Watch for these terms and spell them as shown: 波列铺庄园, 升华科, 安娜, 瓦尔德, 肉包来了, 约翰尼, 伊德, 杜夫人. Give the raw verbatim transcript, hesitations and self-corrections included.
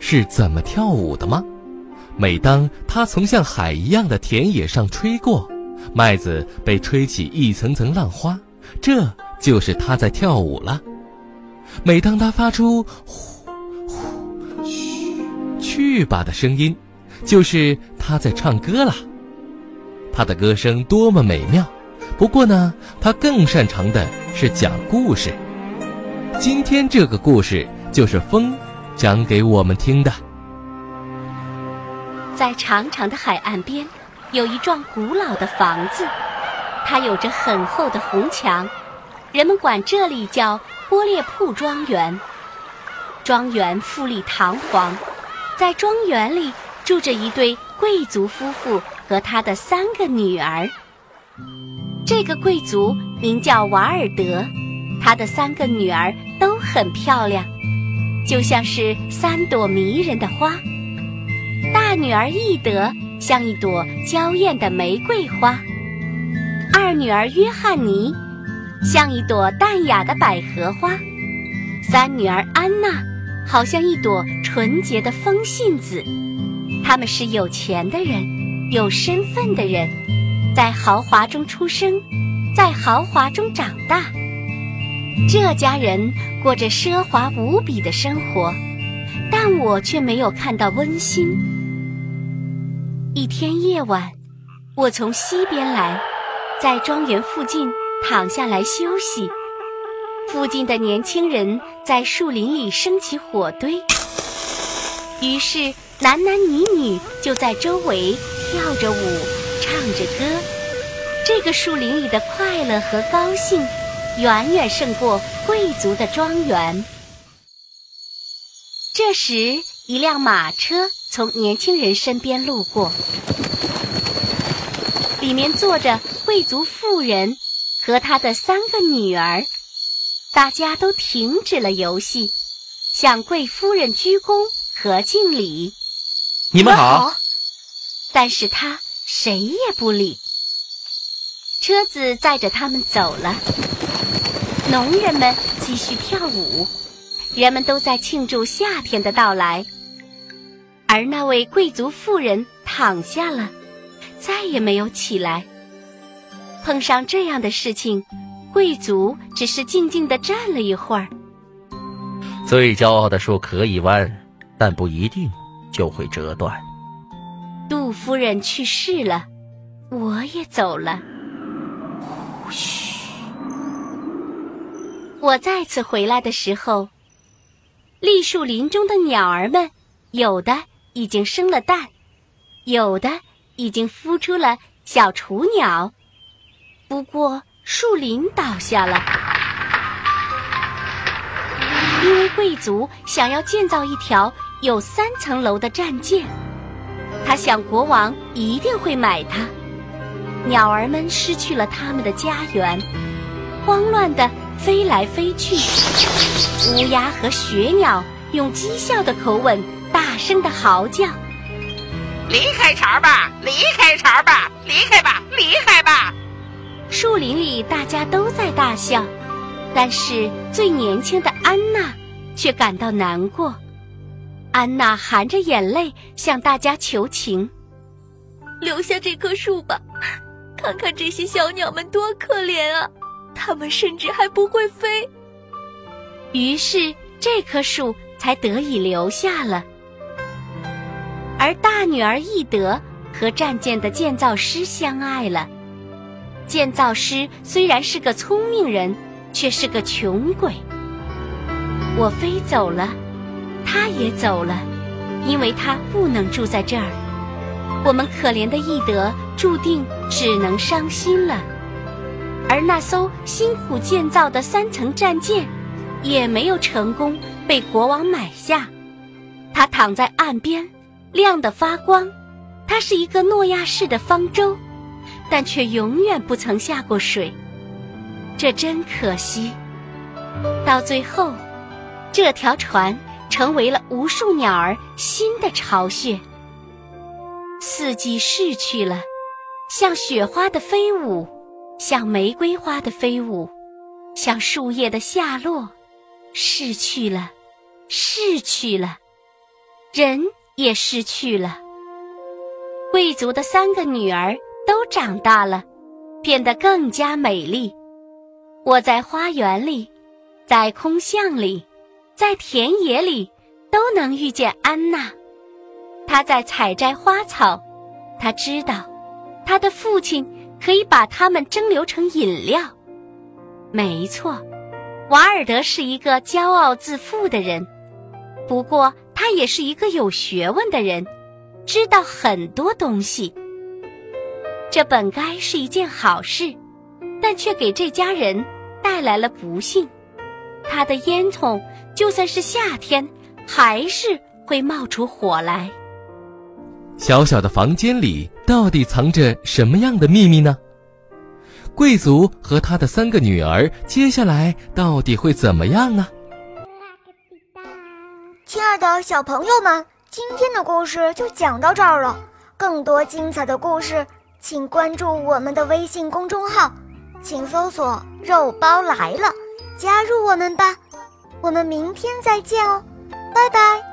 是怎么跳舞的吗？每当它从像海一样的田野上吹过，麦子被吹起一层层浪花，这就是它在跳舞了。每当它发出呼呼去去吧的声音，就是它在唱歌了。它的歌声多么美妙！不过呢，它更擅长的是讲故事。今天这个故事就是风讲给我们听的。在长长的海岸边，有一幢古老的房子，它有着很厚的红墙，人们管这里叫波列铺庄园。庄园富丽堂皇，在庄园里住着一对贵族夫妇和他的三个女儿。这个贵族名叫瓦尔德，他的三个女儿都很漂亮，就像是三朵迷人的花。大女儿伊德像一朵娇艳的玫瑰花，二女儿约翰尼像一朵淡雅的百合花，三女儿安娜好像一朵纯洁的风信子。他们是有钱的人，有身份的人，在豪华中出生，在豪华中长大。这家人过着奢华无比的生活，但我却没有看到温馨。一天夜晚，我从西边来，在庄园附近躺下来休息。附近的年轻人在树林里升起火堆，于是男男女女就在周围跳着舞，唱着歌。这个树林里的快乐和高兴远远胜过贵族的庄园。这时，一辆马车从年轻人身边路过，里面坐着贵族妇人和他的三个女儿。大家都停止了游戏，向贵夫人鞠躬和敬礼。你们好。但是他谁也不理。车子载着他们走了。农人们继续跳舞，人们都在庆祝夏天的到来，而那位贵族妇人躺下了，再也没有起来。碰上这样的事情，贵族只是静静地站了一会儿。最骄傲的树可以弯，但不一定就会折断。杜夫人去世了，我也走了。嘘。我再次回来的时候，栗树林中的鸟儿们，有的已经生了蛋，有的已经孵出了小雏鸟。不过树林倒下了，因为贵族想要建造一条有三层楼的战舰，他想国王一定会买它。鸟儿们失去了他们的家园，慌乱的飞来飞去，乌鸦和雪鸟用讥笑的口吻大声地嚎叫：“离开巢吧，离开巢吧，离开吧，离开吧！”树林里大家都在大笑，但是最年轻的安娜却感到难过。安娜含着眼泪向大家求情：“留下这棵树吧，看看这些小鸟们多可怜啊！它们甚至还不会飞。”于是这棵树才得以留下了。而大女儿伊德和战舰的建造师相爱了。建造师虽然是个聪明人，却是个穷鬼。我飞走了，他也走了，因为他不能住在这儿。我们可怜的伊德注定只能伤心了。而那艘辛苦建造的三层战舰也没有成功被国王买下，他躺在岸边，亮得发光。它是一个诺亚式的方舟，但却永远不曾下过水，这真可惜。到最后，这条船成为了无数鸟儿新的巢穴。四季逝去了，像雪花的飞舞，像玫瑰花的飞舞，像树叶的下落，逝去了，逝去了，人也逝去了。贵族的三个女儿都长大了，变得更加美丽。我在花园里，在空巷里，在田野里，都能遇见安娜。她在采摘花草，她知道她的父亲可以把它们蒸馏成饮料。没错，瓦尔德是一个骄傲自负的人，不过他也是一个有学问的人，知道很多东西。这本该是一件好事，但却给这家人带来了不幸。他的烟囱就算是夏天还是会冒出火来。小小的房间里到底藏着什么样的秘密呢？贵族和他的三个女儿接下来到底会怎么样呢？亲爱的小朋友们，今天的故事就讲到这儿了。更多精彩的故事请关注我们的微信公众号，请搜索肉包来了，加入我们吧。我们明天再见哦，拜拜。